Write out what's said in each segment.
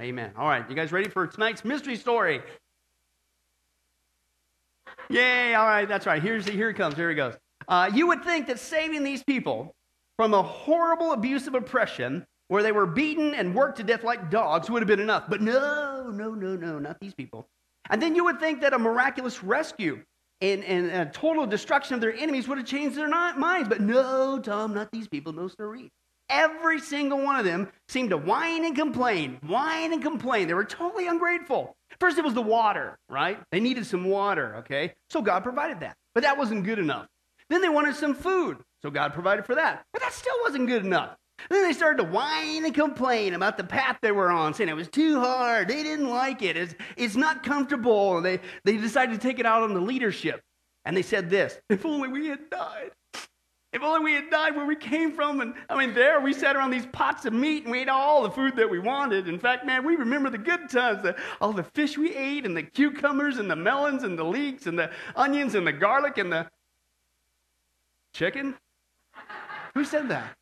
Amen. All right, you guys ready for tonight's mystery story? Yay, all right, that's right. Here it comes, here it goes. You would think that saving these people from a horrible abuse of oppression where they were beaten and worked to death like dogs would have been enough. But no, not these people. And then you would think that a miraculous rescue and a total destruction of their enemies would have changed their minds. But no, Tom, not these people, no siree. Every single one of them seemed to whine and complain, They were totally ungrateful. First, it was the water, right? They needed some water, okay? So God provided that. But that wasn't good enough. Then they wanted some food. So God provided for that. But that still wasn't good enough. And then they started to whine and complain about the path they were on, saying it was too hard. They didn't like it. It's not comfortable. And they decided to take it out on the leadership. And they said this, if only we had died. If only we had died where we came from. And I mean, there we sat around these pots of meat and we ate all the food that we wanted. In fact, man, we remember the good times, all the fish we ate and the cucumbers and the melons and the leeks and the onions and the garlic and the chicken. Who said that?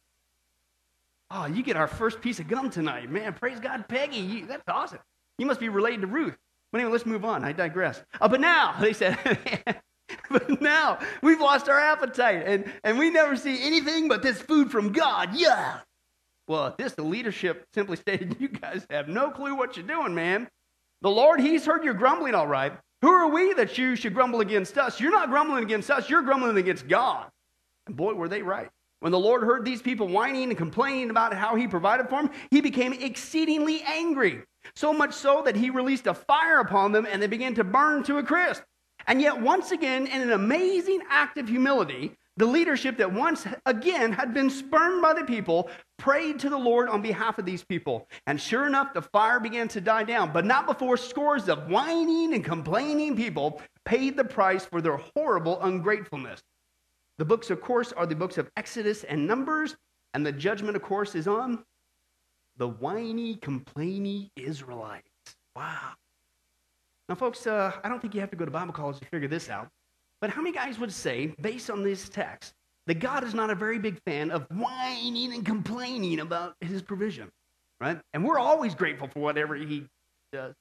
Oh, you get our first piece of gum tonight. Man, praise God, Peggy. That's awesome. You must be related to Ruth. But anyway, let's move on. I digress. But now, they said, but now we've lost our appetite, and we never see anything but this food from God. Yeah. Well, at this, the leadership simply stated, you guys have no clue what you're doing, man. The Lord, he's heard your grumbling, all right. Who are we that you should grumble against us? You're not grumbling against us. You're grumbling against God. And boy, were they right. When the Lord heard these people whining and complaining about how he provided for them, he became exceedingly angry, so much so that he released a fire upon them, and they began to burn to a crisp. And yet, once again, in an amazing act of humility, the leadership that once again had been spurned by the people prayed to the Lord on behalf of these people. And sure enough, the fire began to die down, but not before scores of whining and complaining people paid the price for their horrible ungratefulness. The books, of course, are the books of Exodus and Numbers, and the judgment, of course, is on the whiny, complaining Israelites. Wow. Now, folks, I don't think you have to go to Bible college to figure this out, but how many guys would say, based on this text, that God is not a very big fan of whining and complaining about his provision, right? And we're always grateful for whatever he does.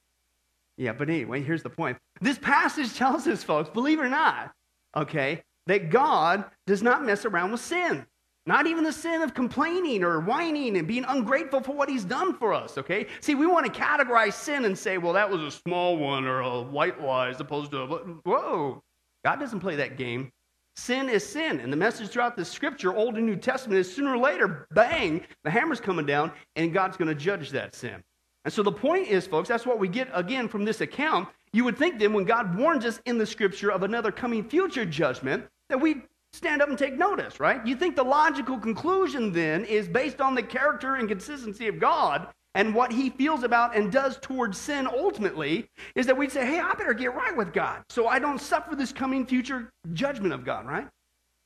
Yeah, but anyway, here's the point. This passage tells us, folks, believe it or not, okay, that God does not mess around with sin. Not even the sin of complaining or whining and being ungrateful for what he's done for us, okay? See, we want to categorize sin and say, well, that was a small one or a white lie as opposed to a... Whoa! God doesn't play that game. Sin is sin. And the message throughout the scripture, Old and New Testament, is sooner or later, bang, the hammer's coming down, and God's going to judge that sin. And so the point is, folks, that's what we get, again, from this account. You would think, then, when God warns us in the scripture of another coming future judgment, that we stand up and take notice, right? You think the logical conclusion then is based on the character and consistency of God and what he feels about and does towards sin ultimately is that we'd say, hey, I better get right with God so I don't suffer this coming future judgment of God, right?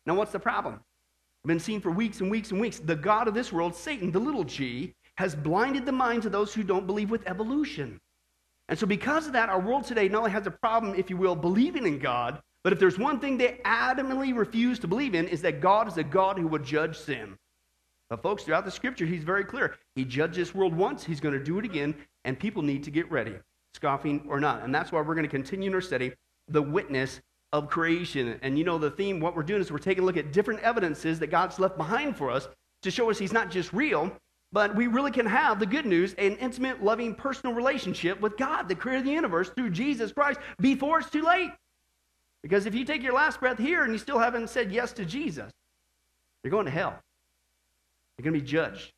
Now, what's the problem? I've been seeing for weeks and weeks and weeks. The God of this world, Satan, the little g, has blinded the minds of those who don't believe with evolution. And so because of that, our world today not only has a problem, if you will, believing in God, but if there's one thing they adamantly refuse to believe in, is that God is a God who will judge sin. But folks, throughout the scripture, he's very clear. He judged this world once, he's going to do it again, and people need to get ready, scoffing or not. And that's why we're going to continue in our study, the witness of creation. And you know the theme, what we're doing is we're taking a look at different evidences that God's left behind for us to show us he's not just real, but we really can have the good news, an intimate, loving, personal relationship with God, the creator of the universe, through Jesus Christ, before it's too late. Because if you take your last breath here and you still haven't said yes to Jesus, you're going to hell. You're going to be judged,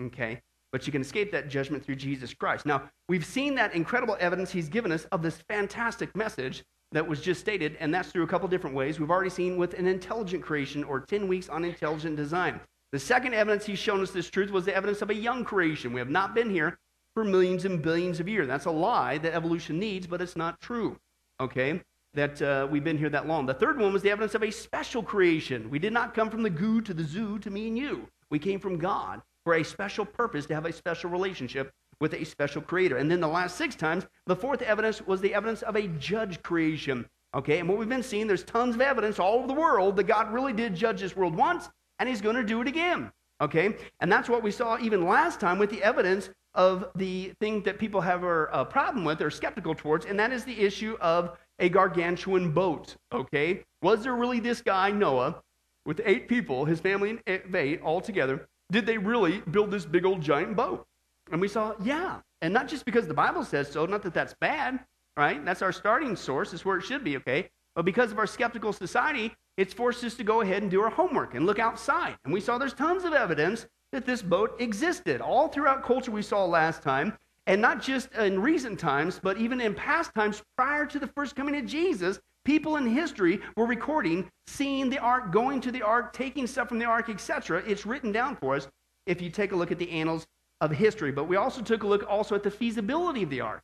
okay? But you can escape that judgment through Jesus Christ. Now, we've seen that incredible evidence he's given us of this fantastic message that was just stated, and that's through a couple different ways. We've already seen with an intelligent creation or 10 weeks on intelligent design. The second evidence he's shown us this truth was the evidence of a young creation. We have not been here for millions and billions of years. That's a lie that evolution needs, but it's not true, okay? That we've been here that long. The third one was the evidence of a special creation. We did not come from the goo to the zoo to me and you. We came from God for a special purpose to have a special relationship with a special creator. And then the last six times, the fourth evidence was the evidence of a judged creation. Okay, and what we've been seeing, there's tons of evidence all over the world that God really did judge this world once, and he's going to do it again. Okay, and that's what we saw even last time with the evidence of the thing that people have a problem with or skeptical towards, and that is the issue of a gargantuan boat, okay? Was there really this guy, Noah, with 8 people, his family of 8 all together, did they really build this big old giant boat? And we saw, yeah, and not just because the Bible says so, not that that's bad, right? That's our starting source, it's where it should be, okay? But because of our skeptical society, it's forced us to go ahead and do our homework and look outside. And we saw there's tons of evidence that this boat existed. All throughout culture we saw last time, and not just in recent times, but even in past times prior to the first coming of Jesus, people in history were recording, seeing the ark, going to the ark, taking stuff from the ark, etc. It's written down for us if you take a look at the annals of history. But we also took a look also at the feasibility of the ark,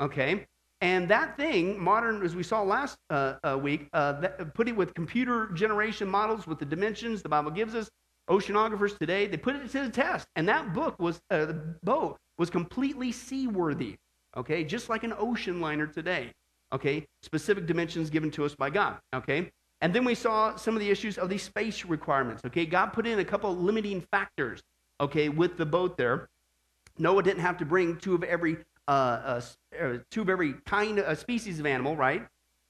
okay? And that thing, modern, as we saw last week, put it with computer generation models with the dimensions the Bible gives us. Oceanographers today, they put it to the test. And that boat was completely seaworthy, okay? Just like an ocean liner today, okay? Specific dimensions given to us by God, okay? And then we saw some of the issues of the space requirements, okay? God put in a couple of limiting factors, okay, with the boat there. Noah didn't have to bring two of every kind of species of animal, right?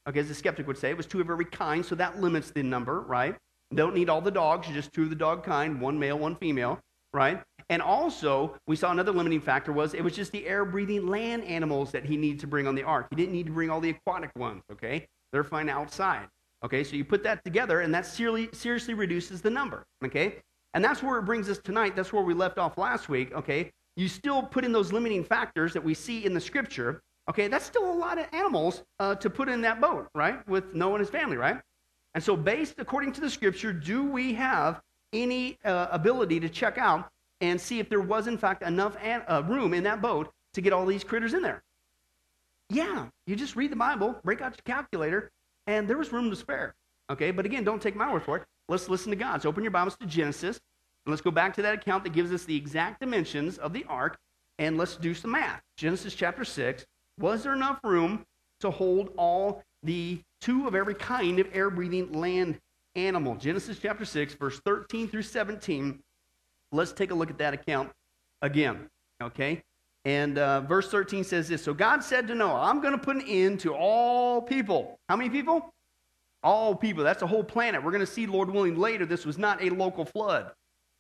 Okay, as the skeptic would say, it was two of every kind, so that limits the number, right? Don't need all the dogs, just two of the dog kind, one male, one female, right? And also, we saw another limiting factor was it was just the air-breathing land animals that he needed to bring on the ark. He didn't need to bring all the aquatic ones, okay? They're fine outside, okay? So you put that together, and that seriously reduces the number, okay? And that's where it brings us tonight. That's where we left off last week, okay? You still put in those limiting factors that we see in the scripture, okay? That's still a lot of animals to put in that boat, right? With Noah and his family, right? And so based according to the scripture, do we have any ability to check out and see if there was in fact enough room in that boat to get all these critters in there? Yeah, you just read the Bible, break out your calculator, and there was room to spare, okay? But again, don't take my word for it. Let's listen to God. So open your Bibles to Genesis. And let's go back to that account that gives us the exact dimensions of the ark, and let's do some math. Genesis chapter 6, was there enough room to hold all the two of every kind of air-breathing land animal? Genesis chapter 6, verse 13 through 17. Let's take a look at that account again, okay? And verse 13 says this, so God said to Noah, I'm going to put an end to all people. How many people? All people. That's the whole planet. We're going to see, Lord willing, later this was not a local flood.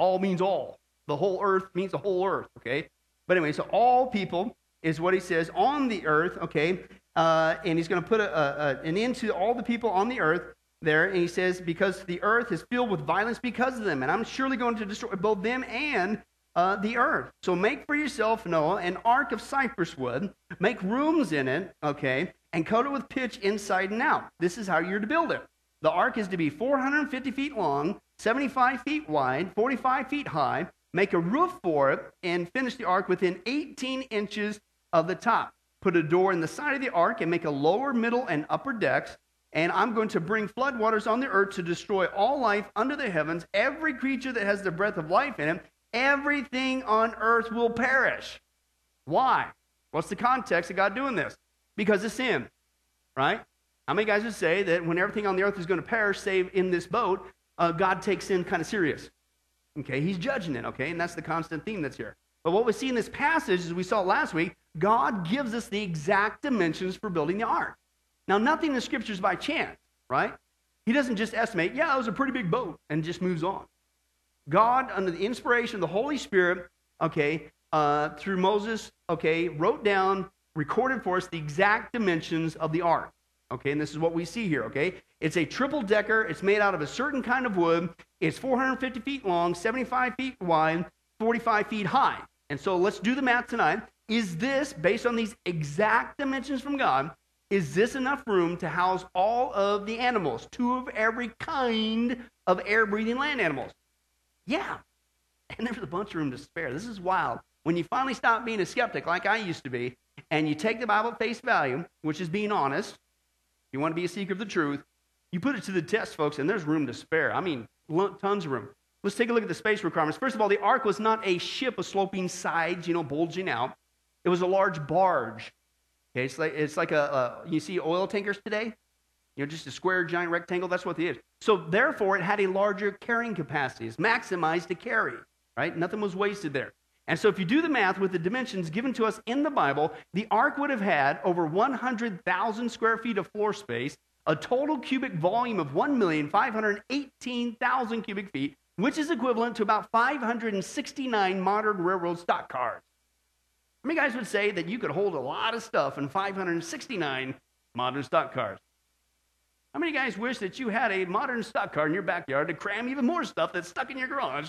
All means all. The whole earth means the whole earth, okay? But anyway, so all people is what he says on the earth, okay? And he's going to put an end to all the people on the earth there. And he says, because the earth is filled with violence because of them. And I'm surely going to destroy both them and the earth. So make for yourself, Noah, an ark of cypress wood. Make rooms in it, okay? And coat it with pitch inside and out. This is how you're to build it. The ark is to be 450 feet long, 75 feet wide, 45 feet high. Make a roof for it and finish the ark within 18 inches of the top. Put a door in the side of the ark and make a lower, middle, and upper decks. And I'm going to bring floodwaters on the earth to destroy all life under the heavens. Every creature that has the breath of life in it, everything on earth will perish. Why? What's the context of God doing this? Because of sin, right? How many guys would say that when everything on the earth is going to perish, save in this boat, God takes sin kind of serious, okay? He's judging it, okay? And that's the constant theme that's here. But what we see in this passage, as we saw last week, God gives us the exact dimensions for building the ark. Now, nothing in the scriptures by chance, right? He doesn't just estimate, yeah, it was a pretty big boat, and just moves on. God, under the inspiration of the Holy Spirit, okay, through Moses, okay, wrote down, recorded for us the exact dimensions of the ark. Okay, and this is what we see here, okay? It's a triple-decker. It's made out of a certain kind of wood. It's 450 feet long, 75 feet wide, 45 feet high. And so let's do the math tonight. Is this, based on these exact dimensions from God, is this enough room to house all of the animals, two of every kind of air-breathing land animals? Yeah. And there's a bunch of room to spare. This is wild. When you finally stop being a skeptic like I used to be, and you take the Bible at face value, which is being honest, you want to be a seeker of the truth, you put it to the test, folks, and there's room to spare. I mean, tons of room. Let's take a look at the space requirements. First of all, the ark was not a ship with sloping sides, you know, bulging out. It was a large barge. Okay, it's like you see oil tankers today? You know, just a square, giant rectangle. That's what it is. So, therefore, it had a larger carrying capacity. It's maximized to carry, right? Nothing was wasted there. And so if you do the math with the dimensions given to us in the Bible, the ark would have had over 100,000 square feet of floor space, a total cubic volume of 1,518,000 cubic feet, which is equivalent to about 569 modern railroad stock cars. How many guys would say that you could hold a lot of stuff in 569 modern stock cars? How many guys wish that you had a modern stock car in your backyard to cram even more stuff that's stuck in your garage?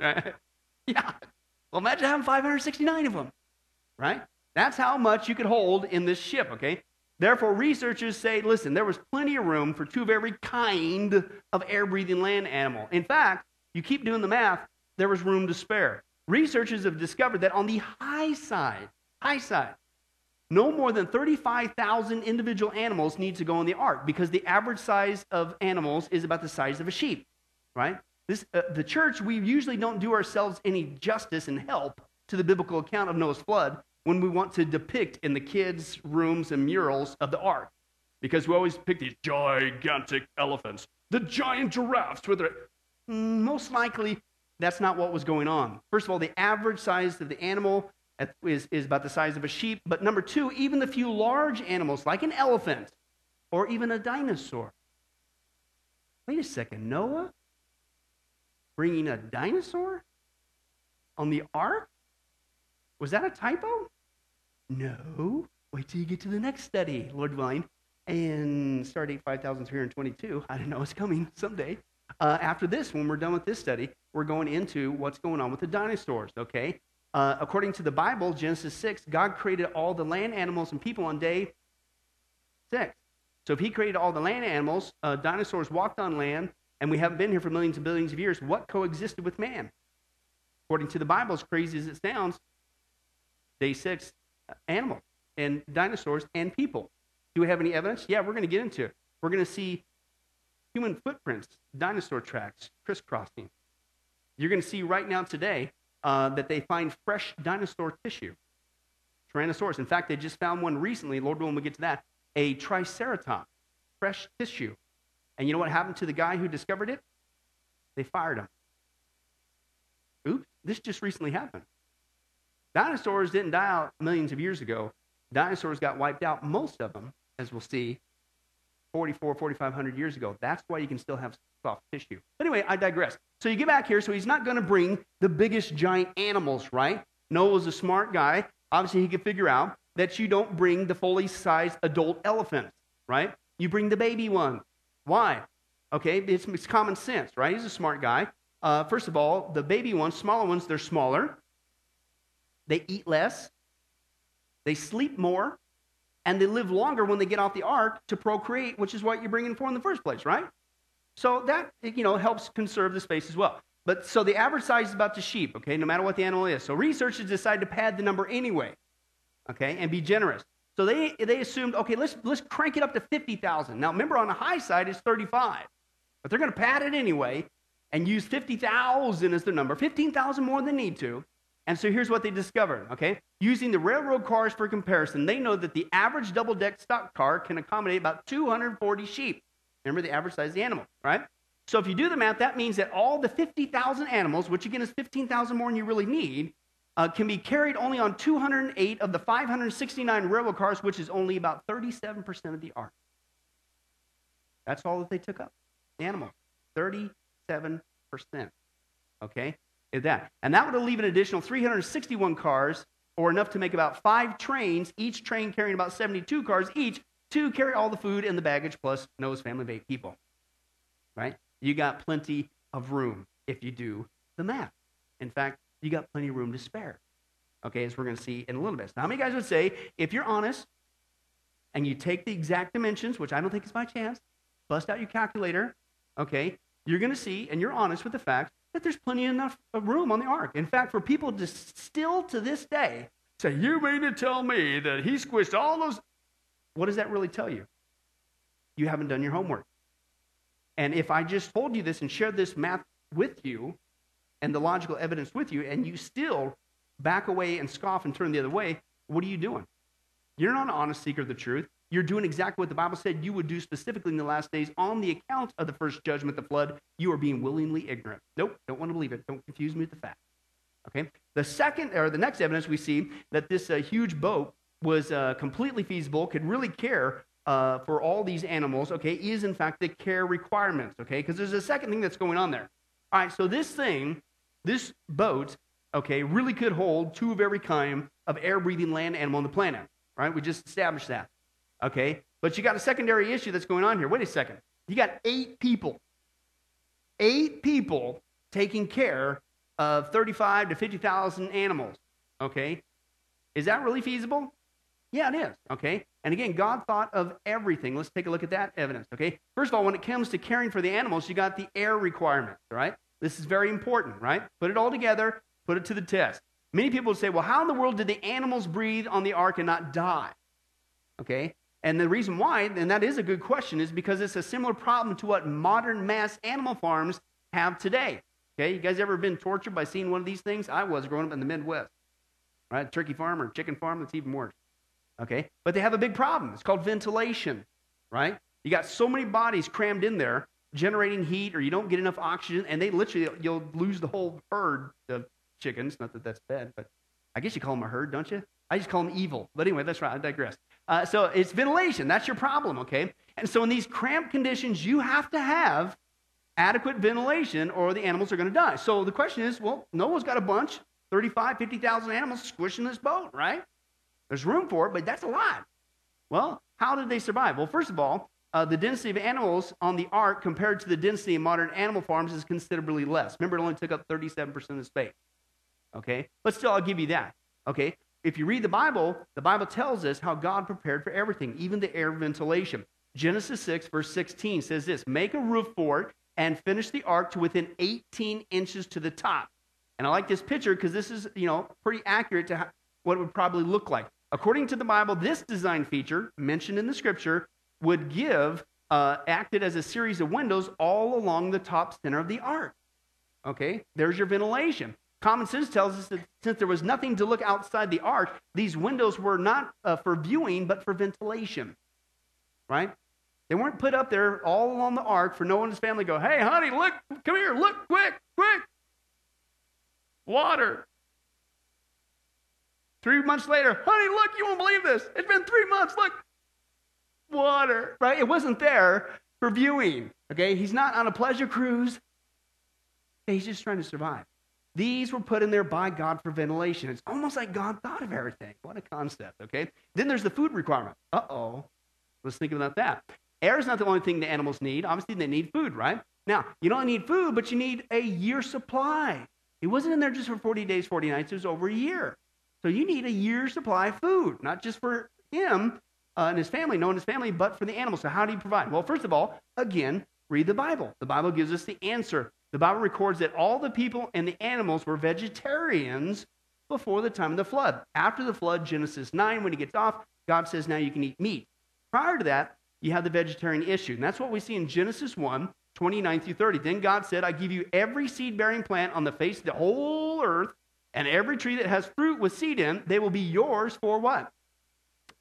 Right? Yeah. Well, imagine having 569 of them, right? That's how much you could hold in this ship, okay? Therefore, researchers say, listen, there was plenty of room for two of every kind of air-breathing land animal. In fact, you keep doing the math, there was room to spare. Researchers have discovered that on the high side, no more than 35,000 individual animals need to go in the ark because the average size of animals is about the size of a sheep, right? The church, we usually don't do ourselves any justice and help to the biblical account of Noah's flood when we want to depict in the kids' rooms and murals of the ark, because we always pick these gigantic elephants, the giant giraffes with their... Most likely, that's not what was going on. First of all, the average size of the animal is about the size of a sheep. But number two, even the few large animals like an elephant or even a dinosaur. Wait a second, Noah? Bringing a dinosaur on the ark? Was that a typo? No. Wait till you get to the next study, Lord willing. And start 85322. I don't know, it's coming someday. After this, when we're done with this study, we're going into what's going on with the dinosaurs, okay? According to the Bible, Genesis 6, God created all the land animals and people on day 6. So if he created all the land animals, dinosaurs walked on land, and we haven't been here for millions and billions of years, what coexisted with man? According to the Bible, as crazy as it sounds, day 6, animals and dinosaurs and people. Do we have any evidence? Yeah, we're going to get into it. We're going to see human footprints, dinosaur tracks, crisscrossing. You're going to see right now today that they find fresh dinosaur tissue. Tyrannosaurus. In fact, they just found one recently, Lord willing, when we get to that, a Triceratops, fresh tissue. And you know what happened to the guy who discovered it? They fired him. Oops, this just recently happened. Dinosaurs didn't die out millions of years ago. Dinosaurs got wiped out, most of them, as we'll see, 4,500 years ago. That's why you can still have soft tissue. But anyway, I digress. So you get back here, so he's not going to bring the biggest giant animals, right? Noah was a smart guy. Obviously, he could figure out that you don't bring the fully sized adult elephant, right? You bring the baby one. Why? Okay, it's common sense, right? He's a smart guy. First of all, the baby ones, smaller ones, they're smaller. They eat less. They sleep more. And they live longer when they get off the ark to procreate, which is what you're bringing for in the first place, right? So that, you know, helps conserve the space as well. But so the average size is about the sheep, okay, no matter what the animal is. So researchers decided to pad the number anyway, okay, and be generous. So they assumed, okay, let's crank it up to 50,000. Now, remember, on the high side, it's 35. But they're going to pad it anyway and use 50,000 as their number, 15,000 more than they need to. And so here's what they discovered, okay? Using the railroad cars for comparison, they know that the average double-deck stock car can accommodate about 240 sheep. Remember, the average size of the animal, right? So if you do the math, that means that all the 50,000 animals, which again is 15,000 more than you really need, can be carried only on 208 of the 569 railroad cars, which is only about 37% of the ark. That's all that they took up. Animal, 37%, okay? That. And that would leave an additional 361 cars, or enough to make about 5 trains, each train carrying about 72 cars each, to carry all the food and the baggage, plus Noah's family of 8 people, right? You got plenty of room if you do the math. In fact, you got plenty of room to spare, okay, as we're going to see in a little bit. Now, how many guys would say, if you're honest, and you take the exact dimensions, which I don't think is by chance, bust out your calculator, okay, you're going to see, and you're honest with the facts, that there's plenty enough of room on the ark. In fact, for people to still to this day say, you mean to tell me that he squished all those? What does that really tell you? You haven't done your homework. And if I just told you this and shared this math with you and the logical evidence with you, and you still back away and scoff and turn the other way, what are you doing? You're not an honest seeker of the truth. You're doing exactly what the Bible said you would do specifically in the last days on the account of the first judgment, the flood. You are being willingly ignorant. Nope, don't want to believe it. Don't confuse me with the fact. Okay. The second, or the next evidence we see that this huge boat was completely feasible, could really care for all these animals, okay, is in fact the care requirements, okay, because there's a second thing that's going on there. All right, so this thing, this boat, okay, really could hold two of every kind of air-breathing land animal on the planet, right? We just established that, okay? But you got a secondary issue that's going on here. Wait a second. You got eight people taking care of 35 to 50,000 animals, okay? Is that really feasible? Yeah, it is, okay? And again, God thought of everything. Let's take a look at that evidence, okay? First of all, when it comes to caring for the animals, you got the air requirement, right? This is very important, right? Put it all together, put it to the test. Many people would say, well, how in the world did the animals breathe on the ark and not die? Okay? And the reason why, and that is a good question, is because it's a similar problem to what modern mass animal farms have today. Okay? You guys ever been tortured by seeing one of these things? I was growing up in the Midwest. Right? Turkey farm or chicken farm, that's even worse. Okay? But they have a big problem. It's called ventilation, right? You got so many bodies crammed in there generating heat, or you don't get enough oxygen, and they literally, you'll lose the whole herd of chickens. Not that that's bad, but I guess you call them a herd, don't you? I just call them evil. But anyway, that's right. I digress. So it's ventilation. That's your problem, okay? And so in these cramped conditions, you have to have adequate ventilation or the animals are going to die. So the question is, well, Noah's got a bunch, 35, 50,000 animals squishing this boat, right? There's room for it, but that's a lot. Well, how did they survive? Well, first of all, the density of animals on the ark compared to the density in modern animal farms is considerably less. Remember, it only took up 37% of the space. Okay? But still, I'll give you that. Okay? If you read the Bible tells us how God prepared for everything, even the air ventilation. Genesis 6, verse 16 says this, make a roof for it and finish the ark to within 18 inches to the top. And I like this picture because this is, you know, pretty accurate to what it would probably look like. According to the Bible, this design feature mentioned in the scripture would give, acted as a series of windows all along the top center of the ark. Okay? There's your ventilation. Common sense tells us that since there was nothing to look outside the ark, these windows were not for viewing, but for ventilation, right? They weren't put up there all along the ark for Noah and his family to go, hey, honey, look, come here, look, quick, quick. Water. 3 months later, honey, look, you won't believe this. It's been 3 months, look. Water, right? It wasn't there for viewing, okay? He's not on a pleasure cruise. Okay, he's just trying to survive. These were put in there by God for ventilation. It's almost like God thought of everything. What a concept, okay? Then there's the food requirement. Uh-oh. Let's think about that. Air is not the only thing the animals need. Obviously, they need food, right? Now, you don't need food, but you need a year's supply. It wasn't in there just for 40 days, 40 nights. It was over a year. So you need a year's supply of food, not just for him and his family, Noah and his family, but for the animals. So how do you provide? Well, first of all, again, read the Bible. The Bible gives us the answer. The Bible records that all the people and the animals were vegetarians before the time of the flood. After the flood, Genesis 9, when he gets off, God says, now you can eat meat. Prior to that, you have the vegetarian issue. And that's what we see in Genesis 1, 29 through 30. Then God said, I give you every seed-bearing plant on the face of the whole earth, and every tree that has fruit with seed in, they will be yours for what?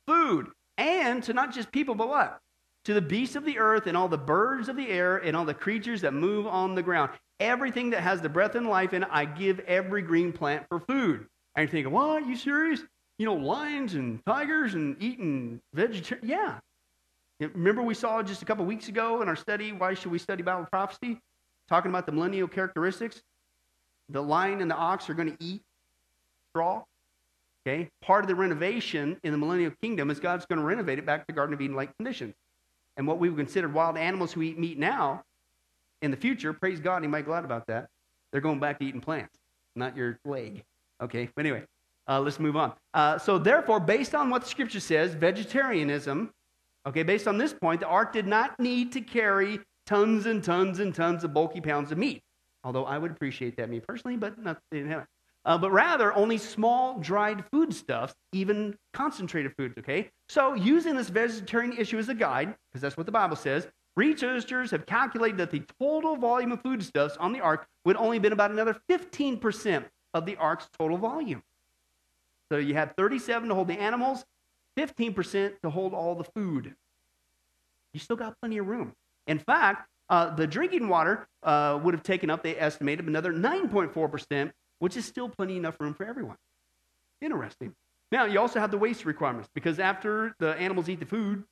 Food. And to not just people, but what? To the beasts of the earth and all the birds of the air and all the creatures that move on the ground. Everything that has the breath and life in it, I give every green plant for food. And you're thinking, what? Are you serious? You know, lions and tigers and eating vegetarian. Yeah. Remember we saw just a couple weeks ago in our study, Why Should We Study Bible Prophecy? Talking about the millennial characteristics. The lion and the ox are going to eat straw. Okay? Part of the renovation in the millennial kingdom is God's going to renovate it back to Garden of Eden-like conditions. And what we would consider wild animals who eat meat now, in the future, praise God, he might be glad about that. They're going back to eating plants, not your leg. Okay, but anyway, let's move on. So therefore, based on what the scripture says, vegetarianism, okay, based on this point, the ark did not need to carry tons and tons and tons of bulky pounds of meat. Although I would appreciate that, me personally, but not, they didn't have it. But rather, only small dried foodstuffs, even concentrated foods, okay? So, using this vegetarian issue as a guide, because that's what the Bible says, researchers have calculated that the total volume of foodstuffs on the ark would only have been about another 15% of the ark's total volume. So, you had 37 to hold the animals, 15% to hold all the food. You still got plenty of room. In fact, the drinking water would have taken up, they estimated, another 9.4%, which is still plenty enough room for everyone. Interesting. Now, you also have the waste requirements, because after the animals eat the food,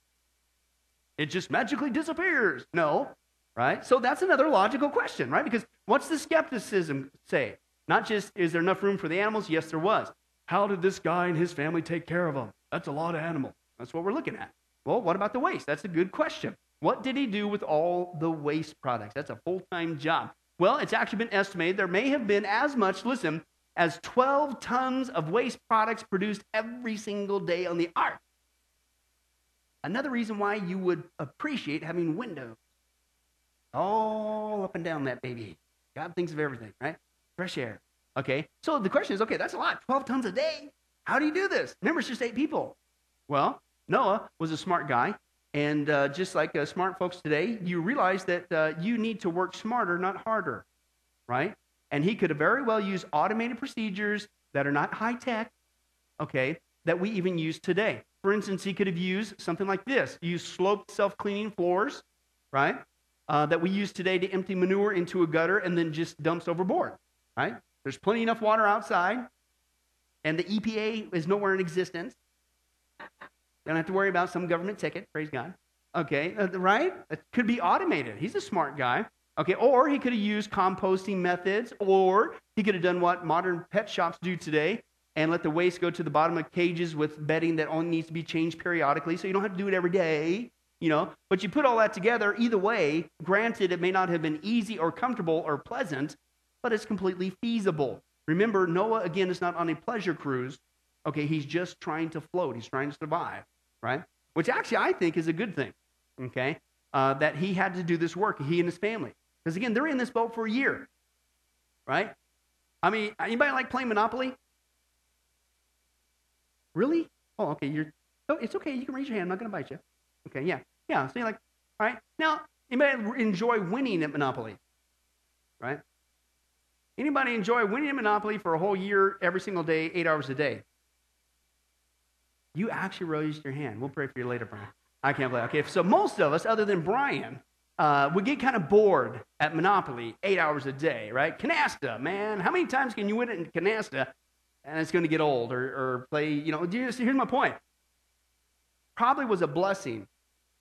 it just magically disappears. No, right? So that's another logical question, right? Because what's the skepticism say? Not just, is there enough room for the animals? Yes, there was. How did this guy and his family take care of them? That's a lot of animals. That's what we're looking at. Well, what about the waste? That's a good question. What did he do with all the waste products? That's a full-time job. Well, it's actually been estimated there may have been as much, listen, as 12 tons of waste products produced every single day on the ark. Another reason why you would appreciate having windows all up and down that baby. God thinks of everything, right? Fresh air. Okay, so the question is, okay, that's a lot, 12 tons a day. How do you do this? Remember, it's just 8 people. Well, Noah was a smart guy, and just like smart folks today, you realize that you need to work smarter, not harder, right? And he could have very well used automated procedures that are not high-tech, okay, that we even use today. For instance, he could have used something like this. Use sloped self-cleaning floors, right, that we use today to empty manure into a gutter and then just dumps overboard, right? There's plenty enough water outside, and the EPA is nowhere in existence. Don't have to worry about some government ticket, praise God. Okay, right? It could be automated. He's a smart guy. Okay, or he could have used composting methods, or he could have done what modern pet shops do today and let the waste go to the bottom of cages with bedding that only needs to be changed periodically, so you don't have to do it every day, you know. But you put all that together, either way, granted it may not have been easy or comfortable or pleasant, but it's completely feasible. Remember, Noah, again, is not on a pleasure cruise. Okay, he's just trying to float. He's trying to survive, right? Which actually I think is a good thing, okay, that he had to do this work, he and his family. Because, again, they're in this boat for a year, right? I mean, anybody like playing Monopoly? Really? Oh, okay, it's okay. You can raise your hand. I'm not going to bite you. Okay, yeah. Yeah, so you're like, all right. Now, anybody enjoy winning at Monopoly, right? Anybody enjoy winning a Monopoly for a whole year, every single day, 8 hours a day? You actually raised your hand. We'll pray for you later, Brian. I can't believe it. Okay, so most of us, other than Brian, would get kind of bored at Monopoly 8 hours a day, right? Canasta, man. How many times can you win it in Canasta and it's going to get old or play, you know? Here's my point. Probably was a blessing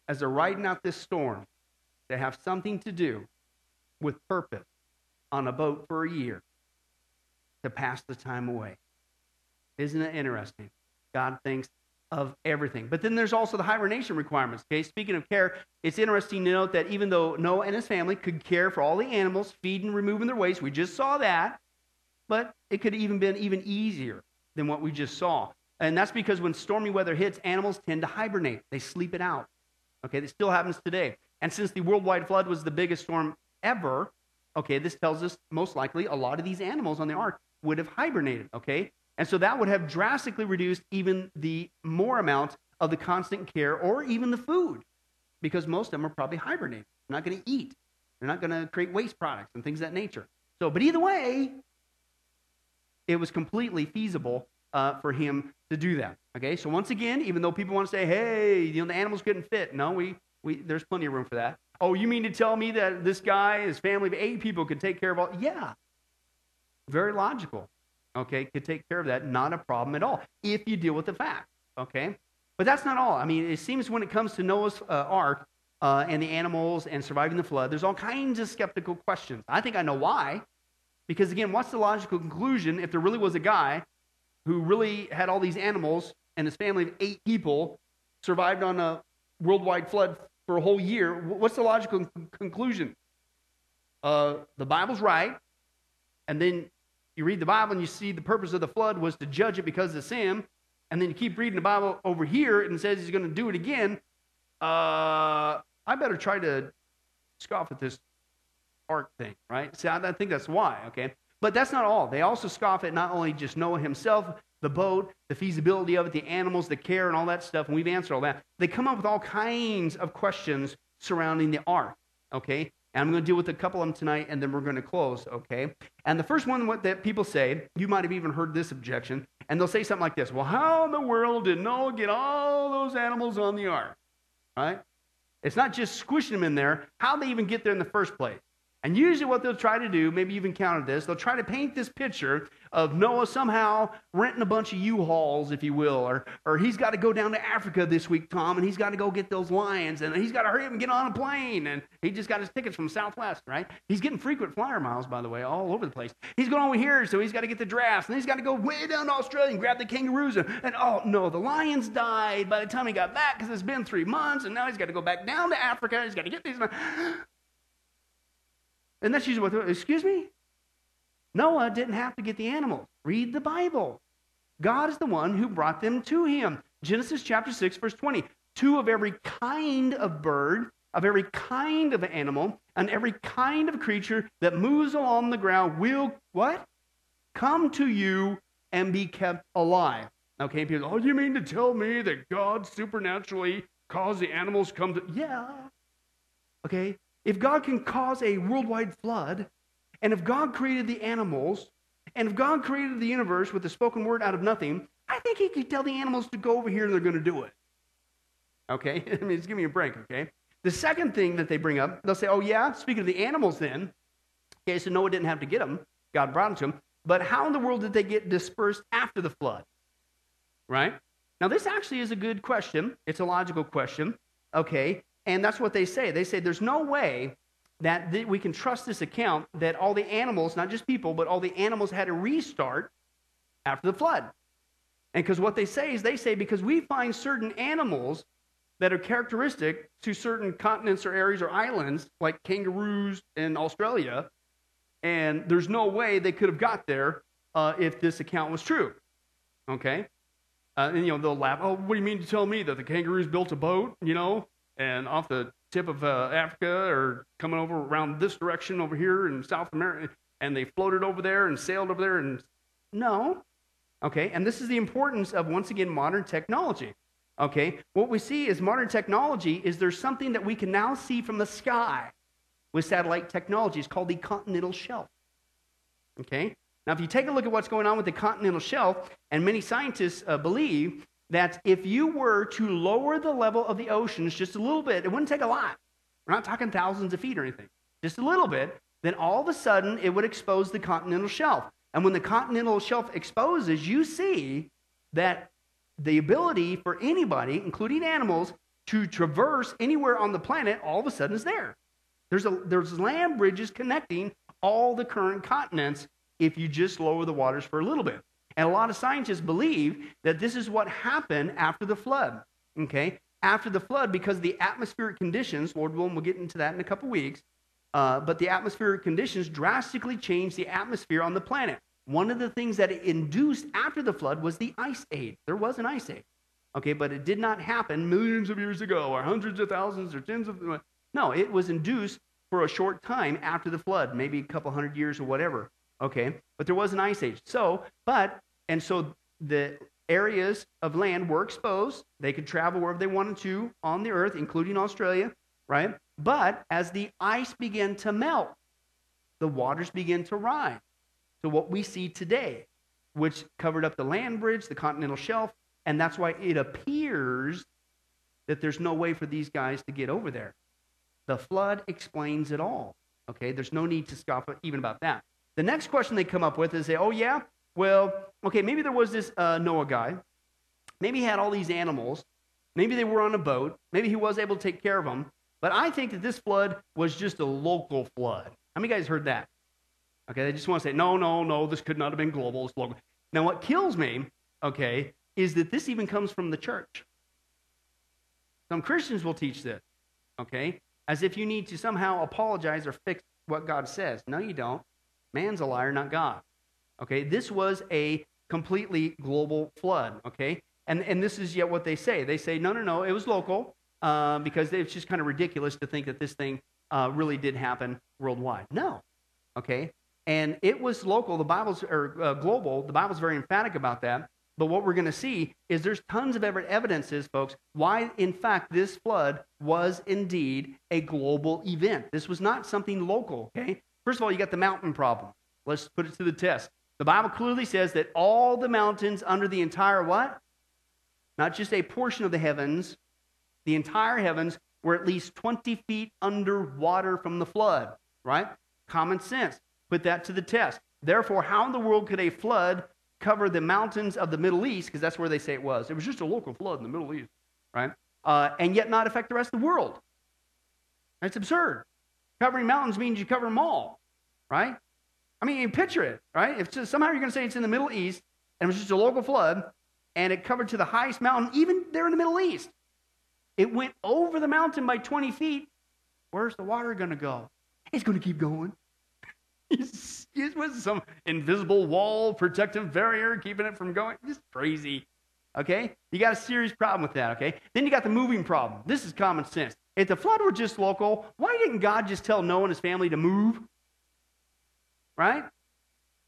as they're riding out this storm to have something to do with purpose on a boat for a year to pass the time away. Isn't it interesting? God thinks of everything. But then there's also the hibernation requirements. Okay, speaking of care, it's interesting to note that even though Noah and his family could care for all the animals, feeding, removing their waste, we just saw that, but it could have even been even easier than what we just saw. And that's because when stormy weather hits, animals tend to hibernate. They sleep it out. Okay, this still happens today. And since the worldwide flood was the biggest storm ever, okay, this tells us most likely a lot of these animals on the ark would have hibernated, okay? And so that would have drastically reduced even the more amount of the constant care or even the food, because most of them are probably hibernating. They're not going to eat. They're not going to create waste products and things of that nature. So, but either way, it was completely feasible for him to do that, okay? So once again, even though people want to say, hey, you know, the animals couldn't fit. No, there's plenty of room for that. Oh, you mean to tell me that this guy, his family of 8 people could take care of all? Yeah, very logical, okay? Could take care of that, not a problem at all, if you deal with the fact, okay? But that's not all. I mean, it seems when it comes to Noah's ark and the animals and surviving the flood, there's all kinds of skeptical questions. I think I know why, because again, what's the logical conclusion if there really was a guy who really had all these animals and his family of 8 people survived on a worldwide flood for a whole year? What's the logical conclusion? The Bible's right, and then you read the Bible and you see the purpose of the flood was to judge it because of sin, and then you keep reading the Bible over here and it says he's going to do it again. I better try to scoff at this ark thing, right? See, I think that's why, okay? But that's not all. They also scoff at not only just Noah himself, the boat, the feasibility of it, the animals, the care, and all that stuff, and we've answered all that. They come up with all kinds of questions surrounding the ark, okay? And I'm going to deal with a couple of them tonight, and then we're going to close, okay? And the first one that people say, you might have even heard this objection, and they'll say something like this: well, how in the world did Noah get all those animals on the ark, right? It's not just squishing them in there. How'd they even get there in the first place? And usually what they'll try to do, maybe you've encountered this, they'll try to paint this picture of Noah somehow renting a bunch of U-Hauls, if you will, or he's got to go down to Africa this week, Tom, and he's got to go get those lions, and he's got to hurry up and get on a plane, and he just got his tickets from Southwest, right? He's getting frequent flyer miles, by the way, all over the place. He's going over here, so he's got to get the drafts, and he's got to go way down to Australia and grab the kangaroos, and oh, no, the lions died by the time he got back because it's been 3 months, and now he's got to go back down to Africa, he's got to get these... And that's usually what they're, excuse me? Noah didn't have to get the animals. Read the Bible. God is the one who brought them to him. Genesis chapter 6, verse 20. 2 of every kind of bird, of every kind of animal, and every kind of creature that moves along the ground will, what? Come to you and be kept alive. Okay, people go, oh, you mean to tell me that God supernaturally caused the animals come to, yeah. Okay. If God can cause a worldwide flood, and if God created the animals, and if God created the universe with the spoken word out of nothing, I think he could tell the animals to go over here and they're going to do it. Okay? I mean, just give me a break, okay? The second thing that they bring up, they'll say, oh yeah, speaking of the animals then, okay, so Noah didn't have to get them. God brought them to him. But how in the world did they get dispersed after the flood? Right? Now this actually is a good question. It's a logical question. Okay? And that's what they say. They say there's no way that we can trust this account that all the animals, not just people, but all the animals had to restart after the flood. And because what they say is because we find certain animals that are characteristic to certain continents or areas or islands, like kangaroos in Australia, and there's no way they could have got there if this account was true. Okay? And, you know, they'll laugh. Oh, what do you mean to tell me that the kangaroos built a boat, you know? And off the tip of Africa or coming over around this direction over here in South America, and they floated over there and sailed over there and... No. Okay, and this is the importance of, once again, modern technology. Okay, what we see is modern technology is there's something that we can now see from the sky with satellite technology. It's called the continental shelf. Okay, now if you take a look at what's going on with the continental shelf, and many scientists believe that if you were to lower the level of the oceans just a little bit, it wouldn't take a lot. We're not talking thousands of feet or anything. Just a little bit, then all of a sudden it would expose the continental shelf. And when the continental shelf exposes, you see that the ability for anybody, including animals, to traverse anywhere on the planet all of a sudden is there. There's land bridges connecting all the current continents if you just lower the waters for a little bit. And a lot of scientists believe that this is what happened after the flood, okay? After the flood, because the atmospheric conditions, Lord willing, we'll get into that in a couple weeks, but the atmospheric conditions drastically changed the atmosphere on the planet. One of the things that it induced after the flood was the ice age. There was an ice age, okay? But it did not happen millions of years ago or hundreds of thousands or tens of... No, it was induced for a short time after the flood, maybe a couple hundred years or whatever. Okay, but there was an ice age. So the areas of land were exposed. They could travel wherever they wanted to on the earth, including Australia, right? But as the ice began to melt, the waters began to rise to what we see today, which covered up the land bridge, the continental shelf, and that's why it appears that there's no way for these guys to get over there. The flood explains it all, okay? There's no need to scoff even about that. The next question they come up with is, oh yeah, well, okay, maybe there was this Noah guy. Maybe he had all these animals. Maybe they were on a boat. Maybe he was able to take care of them. But I think that this flood was just a local flood. How many guys heard that? Okay, they just want to say, no, this could not have been global, it's local. Now what kills me, okay, is that this even comes from the church. Some Christians will teach this, okay, as if you need to somehow apologize or fix what God says. No, you don't. Man's a liar, not God. Okay, this was a completely global flood, okay? And this is yet what they say. They say, no, it was local because it's just kind of ridiculous to think that this thing really did happen worldwide. No, okay? And it was local, global. The Bible's very emphatic about that. But what we're going to see is there's tons of evidences, folks, why, in fact, this flood was indeed a global event. This was not something local, okay? First of all, you got the mountain problem. Let's put it to the test. The Bible clearly says that all the mountains under the entire what? Not just a portion of the heavens, the entire heavens were at least 20 feet underwater from the flood, right? Common sense. Put that to the test. Therefore, how in the world could a flood cover the mountains of the Middle East? Because that's where they say it was. It was just a local flood in the Middle East, right? And yet not affect the rest of the world. That's absurd. Covering mountains means you cover them all, right? I mean, you picture it, right? If just, somehow you're going to say it's in the Middle East, and it was just a local flood, and it covered to the highest mountain, even there in the Middle East. It went over the mountain by 20 feet. Where's the water going to go? It's going to keep going. It was some invisible wall, protective barrier, keeping it from going. It's crazy, okay? You got a serious problem with that, okay? Then you got the moving problem. This is common sense. If the flood were just local, why didn't God just tell Noah and his family to move? Right?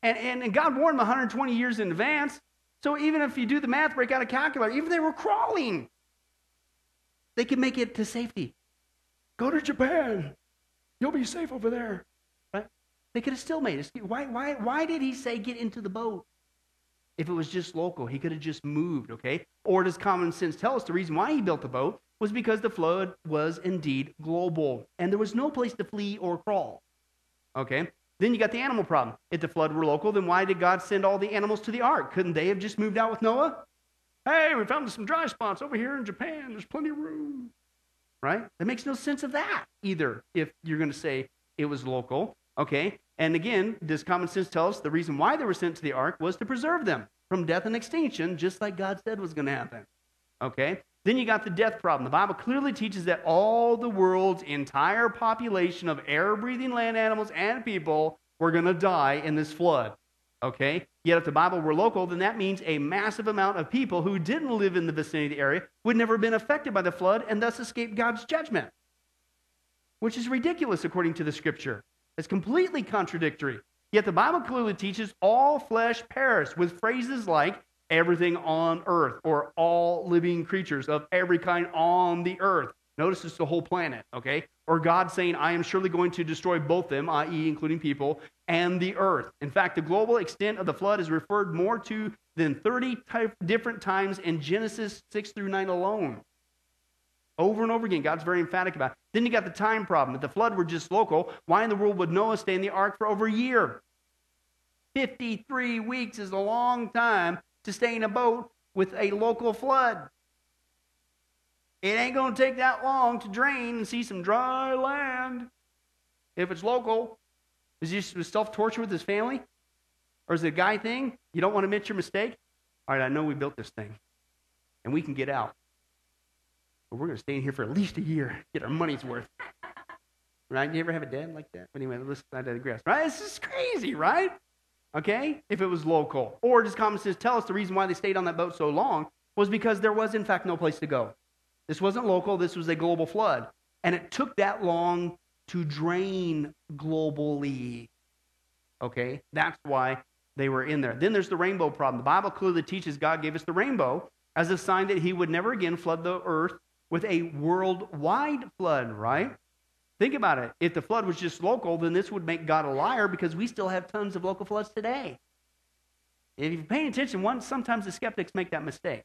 And God warned them 120 years in advance. So even if you do the math, break out a calculator, even if they were crawling, they could make it to safety. Go to Japan. You'll be safe over there. Right? They could have still made it. Why did he say get into the boat? If it was just local, he could have just moved, okay? Or does common sense tell us the reason why he built the boat was because the flood was indeed global, and there was no place to flee or crawl, okay? Then you got the animal problem. If the flood were local, then why did God send all the animals to the ark? Couldn't they have just moved out with Noah? Hey, we found some dry spots over here in Japan. There's plenty of room, right? That makes no sense of that either if you're going to say it was local, okay? And again, does common sense tell us the reason why they were sent to the ark was to preserve them from death and extinction, just like God said was going to happen, okay? Then you got the death problem. The Bible clearly teaches that all the world's entire population of air-breathing land animals and people were going to die in this flood, okay? Yet if the Bible were local, then that means a massive amount of people who didn't live in the vicinity of the area would never have been affected by the flood and thus escaped God's judgment, which is ridiculous according to the Scripture. It's completely contradictory. Yet the Bible clearly teaches all flesh perished with phrases like everything on earth or all living creatures of every kind on the earth. Notice it's the whole planet, okay? Or God saying, I am surely going to destroy both them, i.e. including people, and the earth. In fact, the global extent of the flood is referred more to than 30 different times in Genesis 6 through 9 alone. Over and over again, God's very emphatic about it. Then you got the time problem. If the flood were just local, why in the world would Noah stay in the ark for over a year? 53 weeks is a long time to stay in a boat with a local flood. It ain't going to take that long to drain and see some dry land. If it's local, is he self-torture with his family? Or is it a guy thing? You don't want to admit your mistake? All right, I know we built this thing, and we can get out. We're going to stay in here for at least a year, get our money's worth. Right? You ever have a dad like that? But anyway, listen, I digress. Right? This is crazy, right? Okay? If it was local. Or does common sense tell us the reason why they stayed on that boat so long was because there was, in fact, no place to go. This wasn't local. This was a global flood. And it took that long to drain globally. Okay? That's why they were in there. Then there's the rainbow problem. The Bible clearly teaches God gave us the rainbow as a sign that he would never again flood the earth with a worldwide flood, right? Think about it. If the flood was just local, then this would make God a liar because we still have tons of local floods today. If you're paying attention, sometimes the skeptics make that mistake.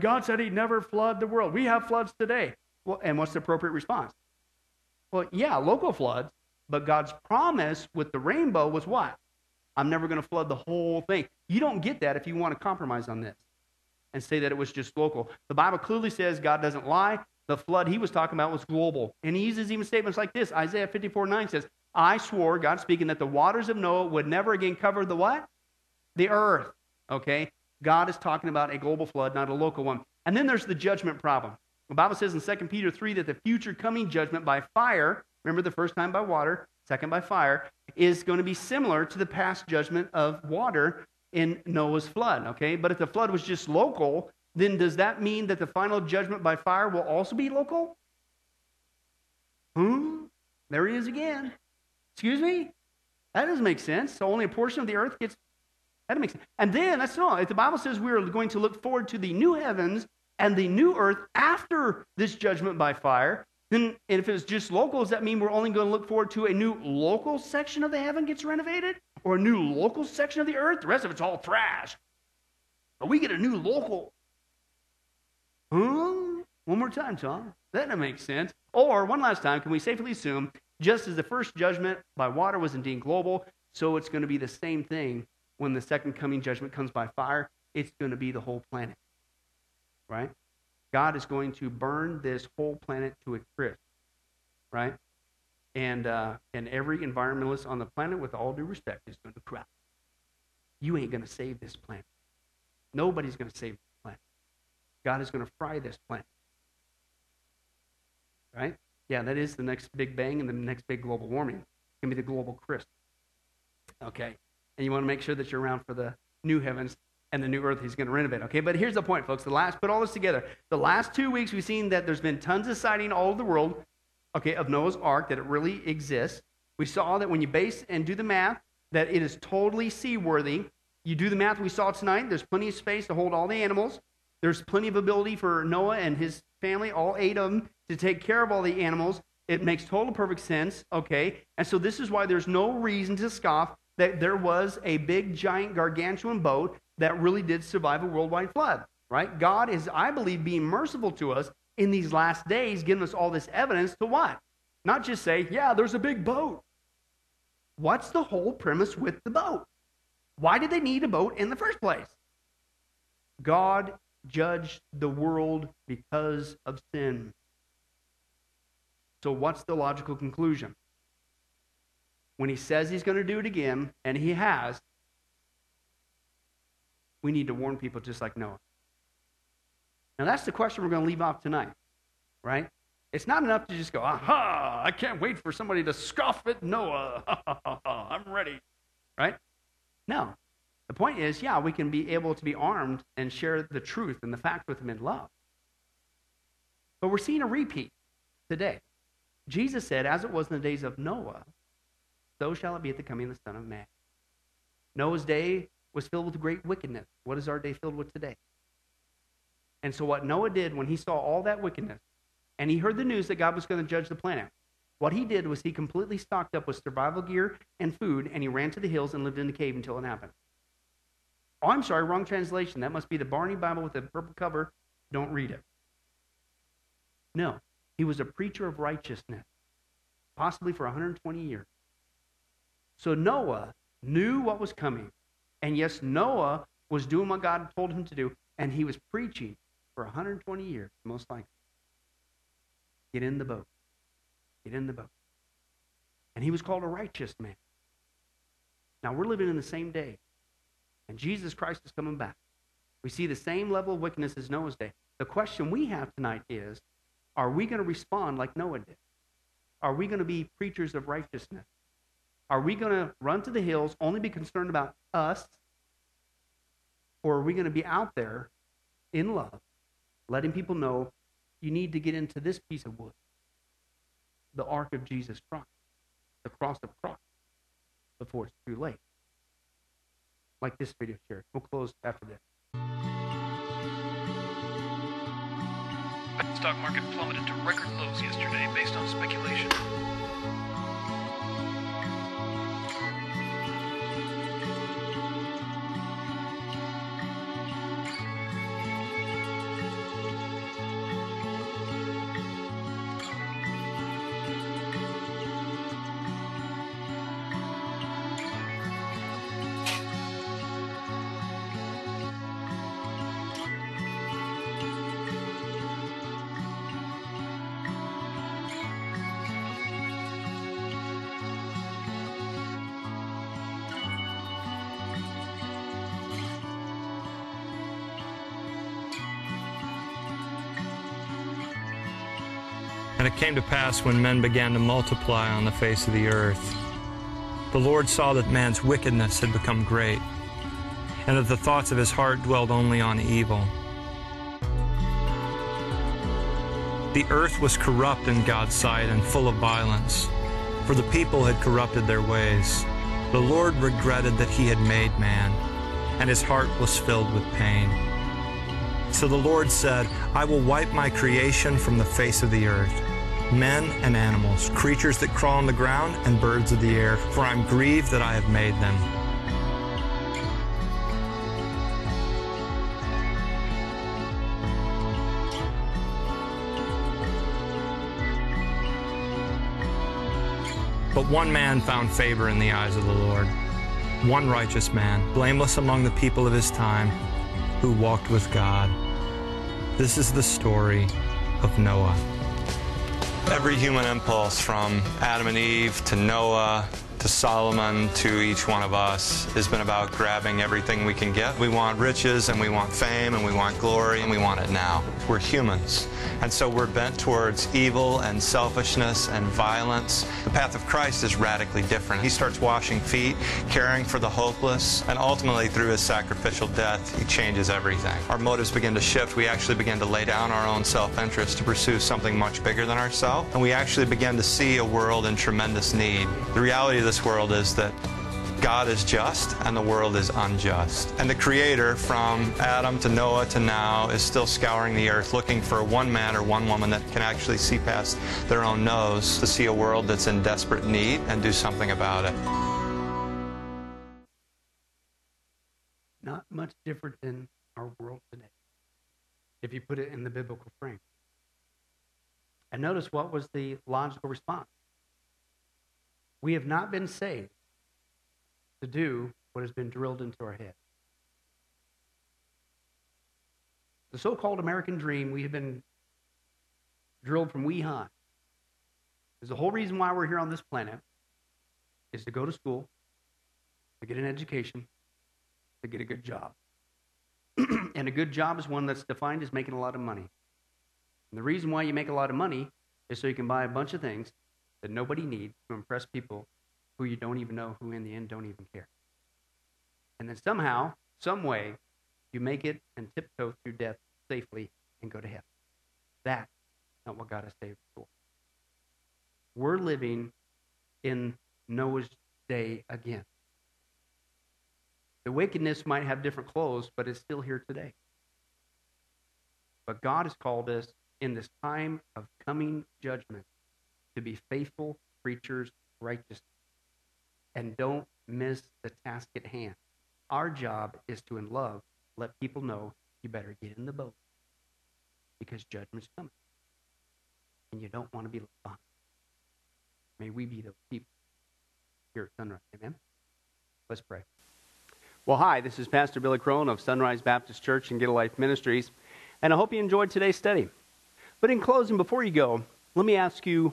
God said he'd never flood the world. We have floods today. Well, and what's the appropriate response? Well, yeah, local floods, but God's promise with the rainbow was what? I'm never going to flood the whole thing. You don't get that if you want to compromise on this and say that it was just local. The Bible clearly says God doesn't lie. The flood he was talking about was global. And he uses even statements like this. Isaiah 54:9 says, I swore, God speaking, that the waters of Noah would never again cover the what? The earth. Okay? God is talking about a global flood, not a local one. And then there's the judgment problem. The Bible says in 2 Peter 3 that the future coming judgment by fire, remember the first time by water, second by fire, is going to be similar to the past judgment of water in Noah's flood, okay? But if the flood was just local, then does that mean that the final judgment by fire will also be local? There he is again. Excuse me? That doesn't make sense. So only a portion of the earth gets... That doesn't make sense. And then, that's not... If the Bible says we are going to look forward to the new heavens and the new earth after this judgment by fire, then and if it's just local, does that mean we're only going to look forward to a new local section of the heaven gets renovated? Or a new local section of the earth? The rest of it's all trash. But we get a new local. One more time, Tom. That doesn't make sense. Or, one last time, can we safely assume Just as the first judgment by water was indeed global, so it's going to be the same thing when the second coming judgment comes by fire. It's going to be the whole planet, right? God is going to burn this whole planet to a crisp, right? And every environmentalist on the planet, with all due respect, is going to cry. You ain't going to save this planet. Nobody's going to save this planet. God is going to fry this planet, right? Yeah, that is the next big bang and the next big global warming. It's going to be the global crisp. Okay, and you want to make sure that you're around for the new heavens and the new earth he's going to renovate. Okay, but here's the point, folks. Put all this together. The last 2 weeks, we've seen that there's been tons of sighting all over the world, okay, of Noah's Ark, that it really exists. We saw that when you base and do the math, that it is totally seaworthy. You do the math we saw tonight. There's plenty of space to hold all the animals. There's plenty of ability for Noah and his family, all 8 of them, to take care of all the animals. It makes total perfect sense, okay? And so this is why there's no reason to scoff that there was a big, giant, gargantuan boat that really did survive a worldwide flood, right? God is, I believe, being merciful to us in these last days, giving us all this evidence to what? Not just say, yeah, there's a big boat. What's the whole premise with the boat? Why did they need a boat in the first place? God judged the world because of sin. So what's the logical conclusion? When he says he's going to do it again, and he has, we need to warn people just like Noah. Now that's the question we're going to leave off tonight, right? It's not enough to just go, aha, I can't wait for somebody to scoff at Noah. I'm ready, right? No. The point is, yeah, we can be able to be armed and share the truth and the facts with them in love. But we're seeing a repeat today. Jesus said, as it was in the days of Noah, so shall it be at the coming of the Son of Man. Noah's day was filled with great wickedness. What is our day filled with today? And so what Noah did when he saw all that wickedness, and he heard the news that God was going to judge the planet, what he did was he completely stocked up with survival gear and food, and he ran to the hills and lived in the cave until it happened. Oh, I'm sorry, wrong translation. That must be the Barney Bible with a purple cover. Don't read it. No, he was a preacher of righteousness, possibly for 120 years. So Noah knew what was coming. And yes, Noah was doing what God told him to do, and he was preaching for 120 years, most likely. Get in the boat. Get in the boat. And he was called a righteous man. Now, we're living in the same day, and Jesus Christ is coming back. We see the same level of wickedness as Noah's day. The question we have tonight is, are we going to respond like Noah did? Are we going to be preachers of righteousness? Are we going to run to the hills, only be concerned about us? Or are we going to be out there in love, letting people know you need to get into this piece of wood, the ark of Jesus Christ, the cross of Christ, before it's too late? Like this video here. We'll close after this. The stock market plummeted to record lows yesterday based on speculation. And it came to pass, when men began to multiply on the face of the earth, the Lord saw that man's wickedness had become great, and that the thoughts of his heart dwelled only on evil. The earth was corrupt in God's sight and full of violence, for the people had corrupted their ways. The Lord regretted that he had made man, and his heart was filled with pain. So the Lord said, I will wipe my creation from the face of the earth, men and animals, creatures that crawl on the ground and birds of the air, for I am grieved that I have made them. But one man found favor in the eyes of the Lord, one righteous man, blameless among the people of his time, who walked with God. This is the story of Noah. Every human impulse, from Adam and Eve to Noah to Solomon to each one of us, has been about grabbing everything we can get. We want riches, and we want fame, and we want glory, and we want it now. We're humans, and so we're bent towards evil and selfishness and violence. The path of Christ is radically different. He starts washing feet, caring for the hopeless, and ultimately through his sacrificial death, he changes everything. Our motives begin to shift. We actually begin to lay down our own self-interest to pursue something much bigger than ourselves, and we actually begin to see a world in tremendous need. The reality of this world is that God is just and the world is unjust. And the Creator, from Adam to Noah to now, is still scouring the earth looking for one man or one woman that can actually see past their own nose to see a world that's in desperate need and do something about it. Not much different than our world today, if you put it in the biblical frame. And notice what was the logical response. We have not been saved to do what has been drilled into our head. The so-called American dream, we have been drilled from wee high, is the whole reason why we're here on this planet is to go to school, to get an education, to get a good job. And a good job is one that's defined as making a lot of money. And the reason why you make a lot of money is so you can buy a bunch of things that nobody needs to impress people who you don't even know, who in the end don't even care. And then somehow, some way, you make it and tiptoe through death safely and go to heaven. That's not what God has saved for. We're living in Noah's day again. The wickedness might have different clothes, but it's still here today. But God has called us in this time of coming judgment to be faithful preachers, righteous, and don't miss the task at hand. Our job is to, in love, let people know you better get in the boat because judgment's coming, and you don't want to be left behind. May we be those people here at Sunrise. Amen? Let's pray. Well, hi, this is Pastor Billy Crone of Sunrise Baptist Church and Get a Life Ministries, and I hope you enjoyed today's study. But in closing, before you go, let me ask you